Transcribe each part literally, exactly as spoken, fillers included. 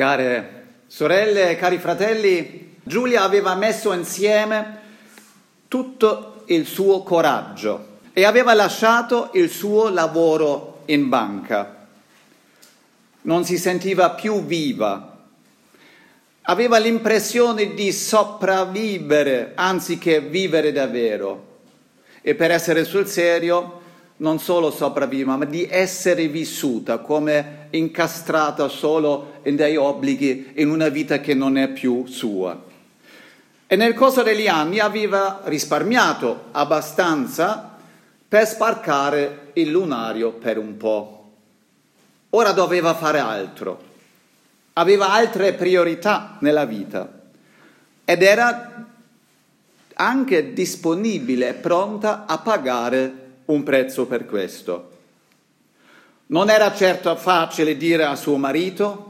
Care sorelle, cari fratelli, Giulia aveva messo insieme tutto il suo coraggio e aveva lasciato il suo lavoro in banca. Non si sentiva più viva. Aveva l'impressione di sopravvivere anziché vivere davvero. E per essere sul serio, non solo sopravviva, ma di essere vissuta come incastrata solo in dei obblighi, in una vita che non è più sua. E nel corso degli anni aveva risparmiato abbastanza per sparcare il lunario per un po'. Ora doveva fare altro, aveva altre priorità nella vita ed era anche disponibile e pronta a pagare un prezzo per questo. Non era certo facile dire a suo marito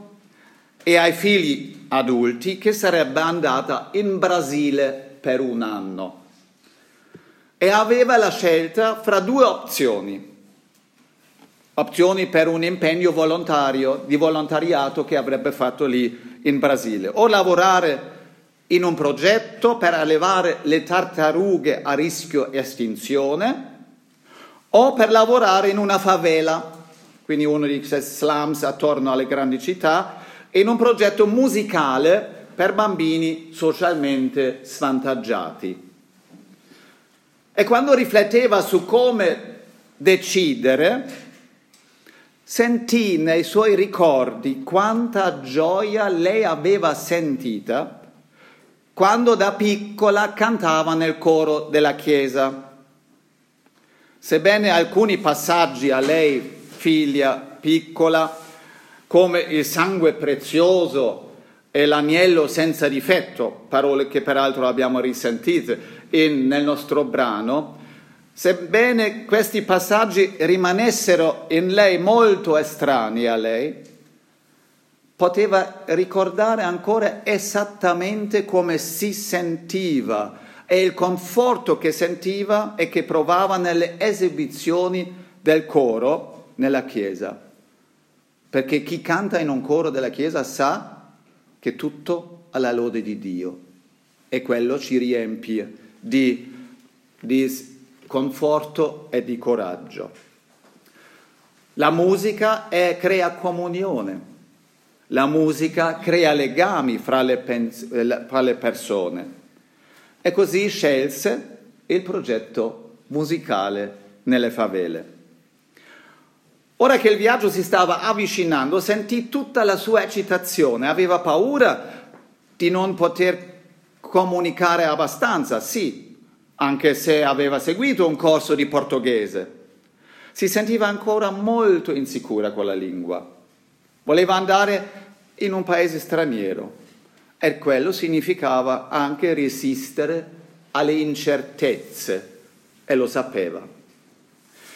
e ai figli adulti che sarebbe andata in Brasile per un anno e aveva la scelta fra due opzioni, opzioni per un impegno volontario, di volontariato che avrebbe fatto lì in Brasile, o lavorare in un progetto per allevare le tartarughe a rischio estinzione, o per lavorare in una favela, quindi uno di questi slums attorno alle grandi città, in un progetto musicale per bambini socialmente svantaggiati. E quando rifletteva su come decidere, sentì nei suoi ricordi quanta gioia lei aveva sentita quando da piccola cantava nel coro della chiesa. Sebbene alcuni passaggi a lei, figlia piccola, come il sangue prezioso e l'agnello senza difetto, parole che peraltro abbiamo risentite in, nel nostro brano, sebbene questi passaggi rimanessero in lei molto estranei a lei, poteva ricordare ancora esattamente come si sentiva e il conforto che sentiva e che provava nelle esibizioni del coro nella chiesa. Perché chi canta in un coro della chiesa sa che tutto alla lode di Dio e quello ci riempie di, di conforto e di coraggio. La musica è, crea comunione, la musica crea legami fra le, pens- fra le persone. E così scelse il progetto musicale nelle favele. Ora che il viaggio si stava avvicinando, sentì tutta la sua eccitazione, aveva paura di non poter comunicare abbastanza, sì, anche se aveva seguito un corso di portoghese. Si sentiva ancora molto insicura con la lingua. Voleva andare in un paese straniero. E quello significava anche resistere alle incertezze, e lo sapeva.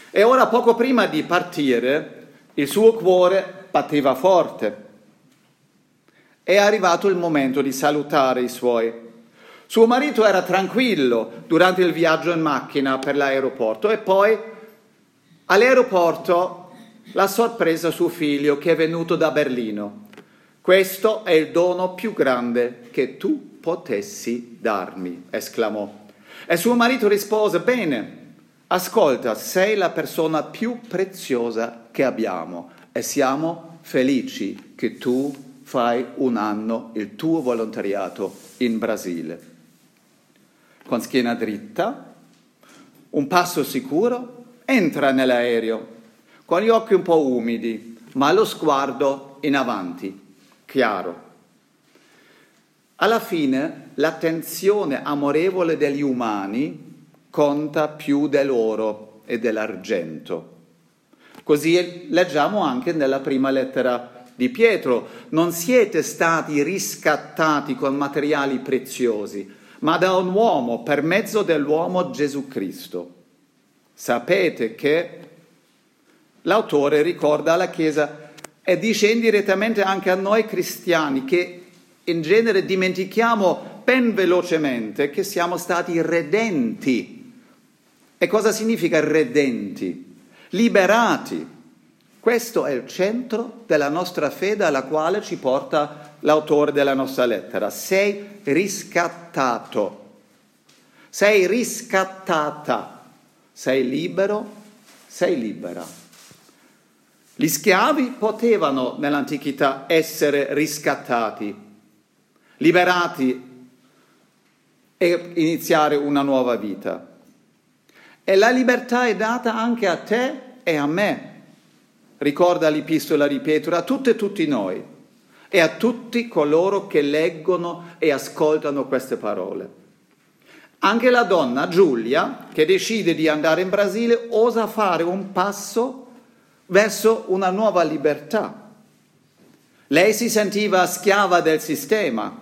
E ora, poco prima di partire, il suo cuore batteva forte. È arrivato il momento di salutare i suoi. Suo marito era tranquillo durante il viaggio in macchina per l'aeroporto e poi all'aeroporto la sorpresa suo figlio che è venuto da Berlino. «Questo è il dono più grande che tu potessi darmi», esclamò. E suo marito rispose, «Bene, ascolta, sei la persona più preziosa che abbiamo e siamo felici che tu fai un anno il tuo volontariato in Brasile». Con schiena dritta, un passo sicuro, entra nell'aereo, con gli occhi un po' umidi, ma lo sguardo in avanti. Chiaro. Alla fine l'attenzione amorevole degli umani conta più dell'oro e dell'argento. Così leggiamo anche nella prima lettera di Pietro: non siete stati riscattati con materiali preziosi, ma da un uomo, per mezzo dell'uomo Gesù Cristo. Sapete che l'autore ricorda alla Chiesa e dice indirettamente anche a noi cristiani che in genere dimentichiamo ben velocemente che siamo stati redenti. E cosa significa redenti? Liberati. Questo è il centro della nostra fede alla quale ci porta l'autore della nostra lettera. Sei riscattato, sei riscattata, sei libero, sei libera. Gli schiavi potevano nell'antichità essere riscattati, liberati e iniziare una nuova vita. E la libertà è data anche a te e a me. Ricorda l'epistola di Pietro a tutte e tutti noi e a tutti coloro che leggono e ascoltano queste parole. Anche la donna Giulia, che decide di andare in Brasile, osa fare un passo verso una nuova libertà. Lei si sentiva schiava del sistema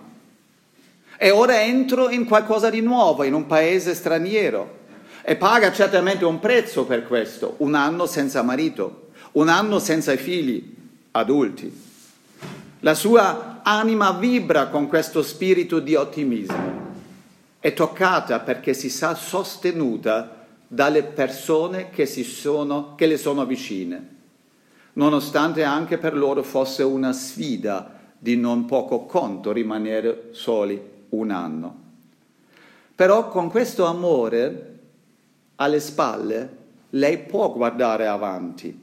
e ora entro in qualcosa di nuovo, in un paese straniero, e paga certamente un prezzo per questo, un anno senza marito, un anno senza figli adulti. La sua anima vibra con questo spirito di ottimismo, è toccata perché si sa sostenuta dalle persone che, si sono, che le sono vicine, nonostante anche per loro fosse una sfida di non poco conto rimanere soli un anno. Però con questo amore alle spalle lei può guardare avanti,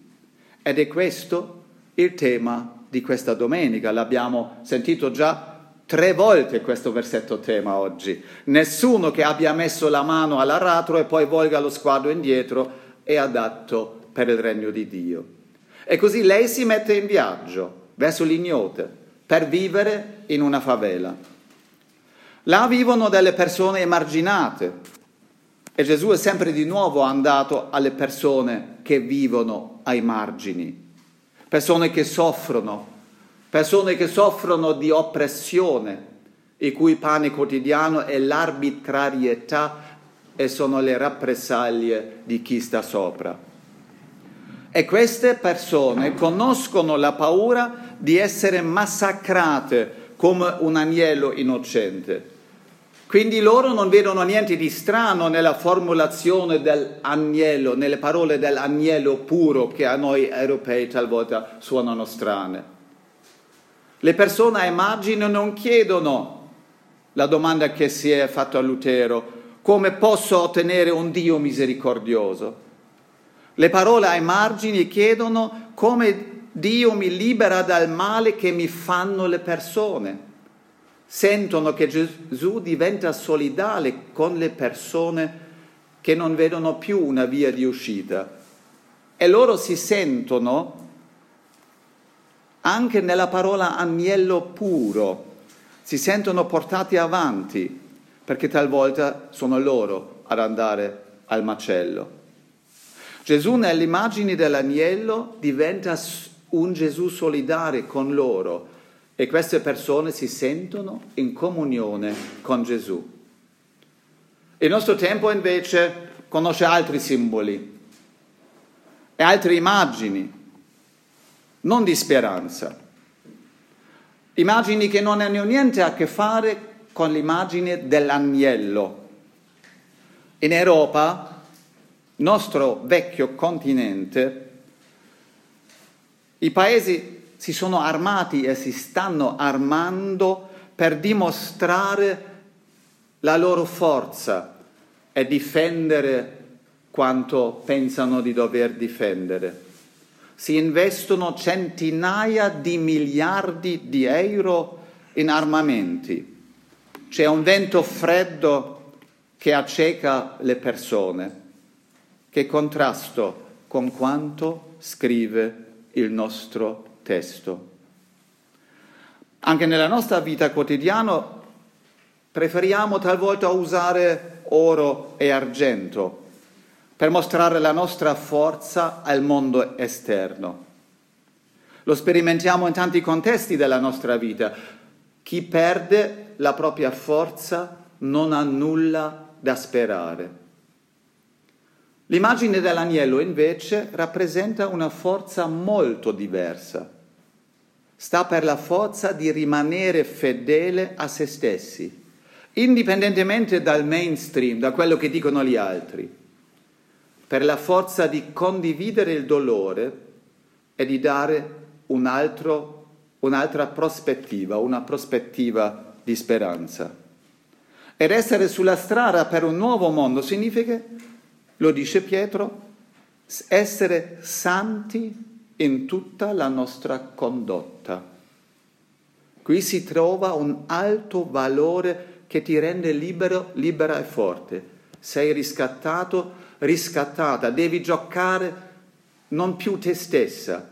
ed è questo il tema di questa domenica. L'abbiamo sentito già tre volte questo versetto tema oggi. Nessuno che abbia messo la mano all'aratro e poi volga lo sguardo indietro è adatto per il regno di Dio. E così lei si mette in viaggio verso l'ignoto per vivere in una favela. Là vivono delle persone emarginate e Gesù è sempre di nuovo andato alle persone che vivono ai margini, persone che soffrono, persone che soffrono di oppressione, il cui pane quotidiano è l'arbitrarietà e sono le rappresaglie di chi sta sopra. E queste persone conoscono la paura di essere massacrate come un agnello innocente. Quindi loro non vedono niente di strano nella formulazione dell'agnello, nelle parole dell'agnello puro che a noi europei talvolta suonano strane. Le persone ai margini non chiedono la domanda che si è fatta a Lutero: come posso ottenere un Dio misericordioso? Le parole ai margini chiedono come Dio mi libera dal male che mi fanno le persone. Sentono che Gesù diventa solidale con le persone che non vedono più una via di uscita. E loro si sentono, anche nella parola agnello puro, si sentono portati avanti, perché talvolta sono loro ad andare al macello. Gesù nelle immagini dell'agnello diventa un Gesù solidale con loro, e queste persone si sentono in comunione con Gesù. Il nostro tempo invece conosce altri simboli e altre immagini, non di speranza, immagini che non hanno niente a che fare con l'immagine dell'agnello. In Europa, nostro vecchio continente, i paesi si sono armati e si stanno armando per dimostrare la loro forza e difendere quanto pensano di dover difendere. Si investono centinaia di miliardi di euro in armamenti. C'è un vento freddo che acceca le persone, che contrasta con quanto scrive il nostro testo. Anche nella nostra vita quotidiana preferiamo talvolta usare oro e argento per mostrare la nostra forza al mondo esterno. Lo sperimentiamo in tanti contesti della nostra vita. Chi perde la propria forza non ha nulla da sperare. L'immagine dell'agnello invece rappresenta una forza molto diversa. Sta per la forza di rimanere fedele a se stessi, indipendentemente dal mainstream, da quello che dicono gli altri, per la forza di condividere il dolore è di dare un altro, un'altra prospettiva, una prospettiva di speranza. Ed essere sulla strada per un nuovo mondo significa, lo dice Pietro, essere santi in tutta la nostra condotta. Qui si trova un alto valore che ti rende libero, libera e forte. Sei riscattato, riscattata, devi giocare non più te stessa,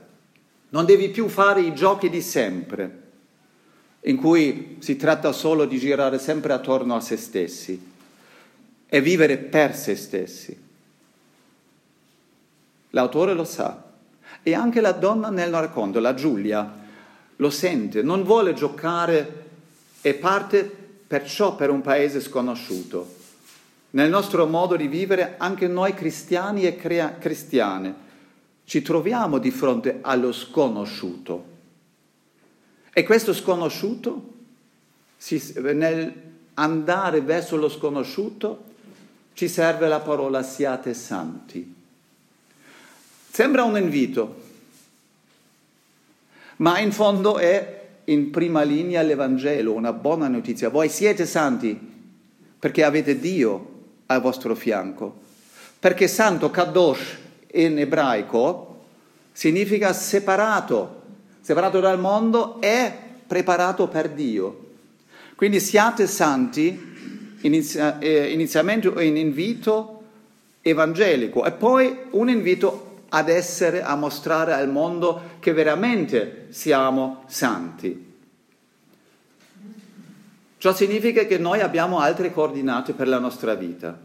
non devi più fare i giochi di sempre, in cui si tratta solo di girare sempre attorno a se stessi e vivere per se stessi. L'autore lo sa, e anche la donna nel racconto, la Giulia, lo sente, non vuole giocare e parte perciò per un paese sconosciuto. Nel nostro modo di vivere, anche noi cristiani e crea- cristiane, ci troviamo di fronte allo sconosciuto. E questo sconosciuto, si, nel andare verso lo sconosciuto, ci serve la parola siate santi. Sembra un invito, ma in fondo è in prima linea l'Evangelo, una buona notizia. Voi siete santi perché avete Dio al vostro fianco, perché santo, kadosh, in ebraico significa separato, separato dal mondo e preparato per Dio. Quindi siate santi, inizia, eh, inizialmente un invito evangelico e poi un invito ad essere, a mostrare al mondo che veramente siamo santi. Ciò significa che noi abbiamo altre coordinate per la nostra vita,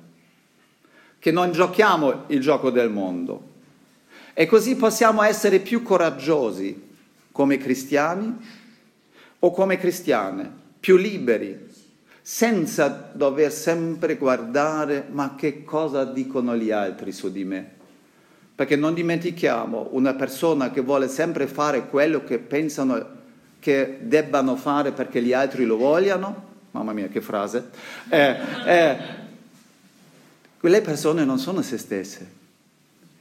che non giochiamo il gioco del mondo. E così possiamo essere più coraggiosi come cristiani o come cristiane, più liberi, senza dover sempre guardare ma che cosa dicono gli altri su di me. Perché non dimentichiamo, una persona che vuole sempre fare quello che pensano che debbano fare perché gli altri lo vogliano, mamma mia che frase, eh, eh, quelle persone non sono se stesse.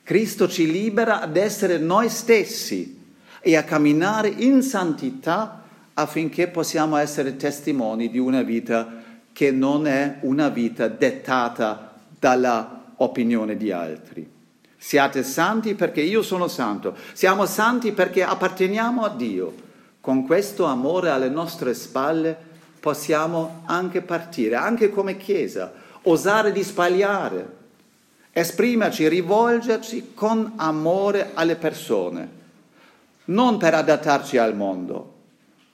Cristo ci libera ad essere noi stessi e a camminare in santità affinché possiamo essere testimoni di una vita che non è una vita dettata dall'opinione di altri. Siate santi perché io sono santo. Siamo santi perché apparteniamo a Dio. Con questo amore alle nostre spalle possiamo anche partire, anche come Chiesa, osare di sbagliare, esprimerci, rivolgerci con amore alle persone, non per adattarci al mondo,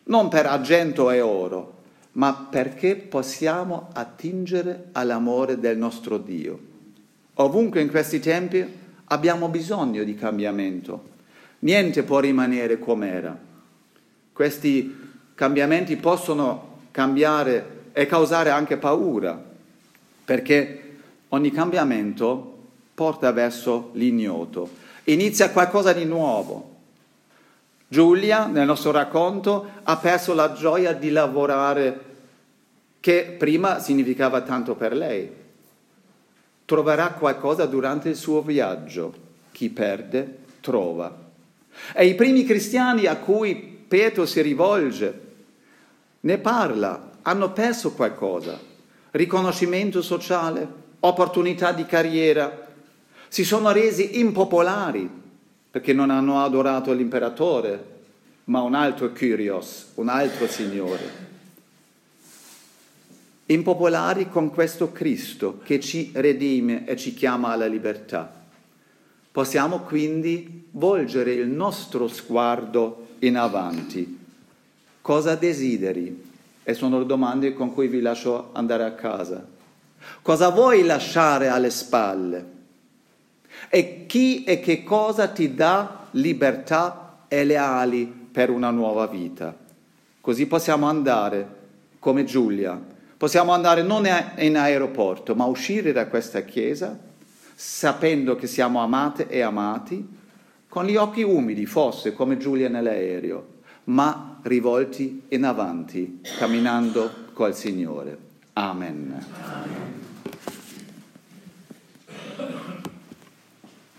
non per argento e oro, ma perché possiamo attingere all'amore del nostro Dio. Ovunque in questi tempi abbiamo bisogno di cambiamento, niente può rimanere com'era. Questi cambiamenti possono cambiare e causare anche paura, perché ogni cambiamento porta verso l'ignoto. Inizia qualcosa di nuovo. Giulia, nel nostro racconto, ha perso la gioia di lavorare, che prima significava tanto per lei. Troverà qualcosa durante il suo viaggio. Chi perde, trova. E i primi cristiani a cui Pietro si rivolge, ne parla, hanno perso qualcosa. Riconoscimento sociale, opportunità di carriera, si sono resi impopolari perché non hanno adorato l'imperatore, ma un altro Kyrios, un altro signore. Impopolari con questo Cristo che ci redime e ci chiama alla libertà. Possiamo quindi volgere il nostro sguardo in avanti. Cosa desideri? E sono domande con cui vi lascio andare a casa. Cosa vuoi lasciare alle spalle? E chi e che cosa ti dà libertà e le ali per una nuova vita? Così possiamo andare come Giulia. Possiamo andare non in aeroporto, ma uscire da questa chiesa sapendo che siamo amate e amati, con gli occhi umidi, forse come Giulia nell'aereo, ma rivolti in avanti, camminando col Signore. Amen. Amen.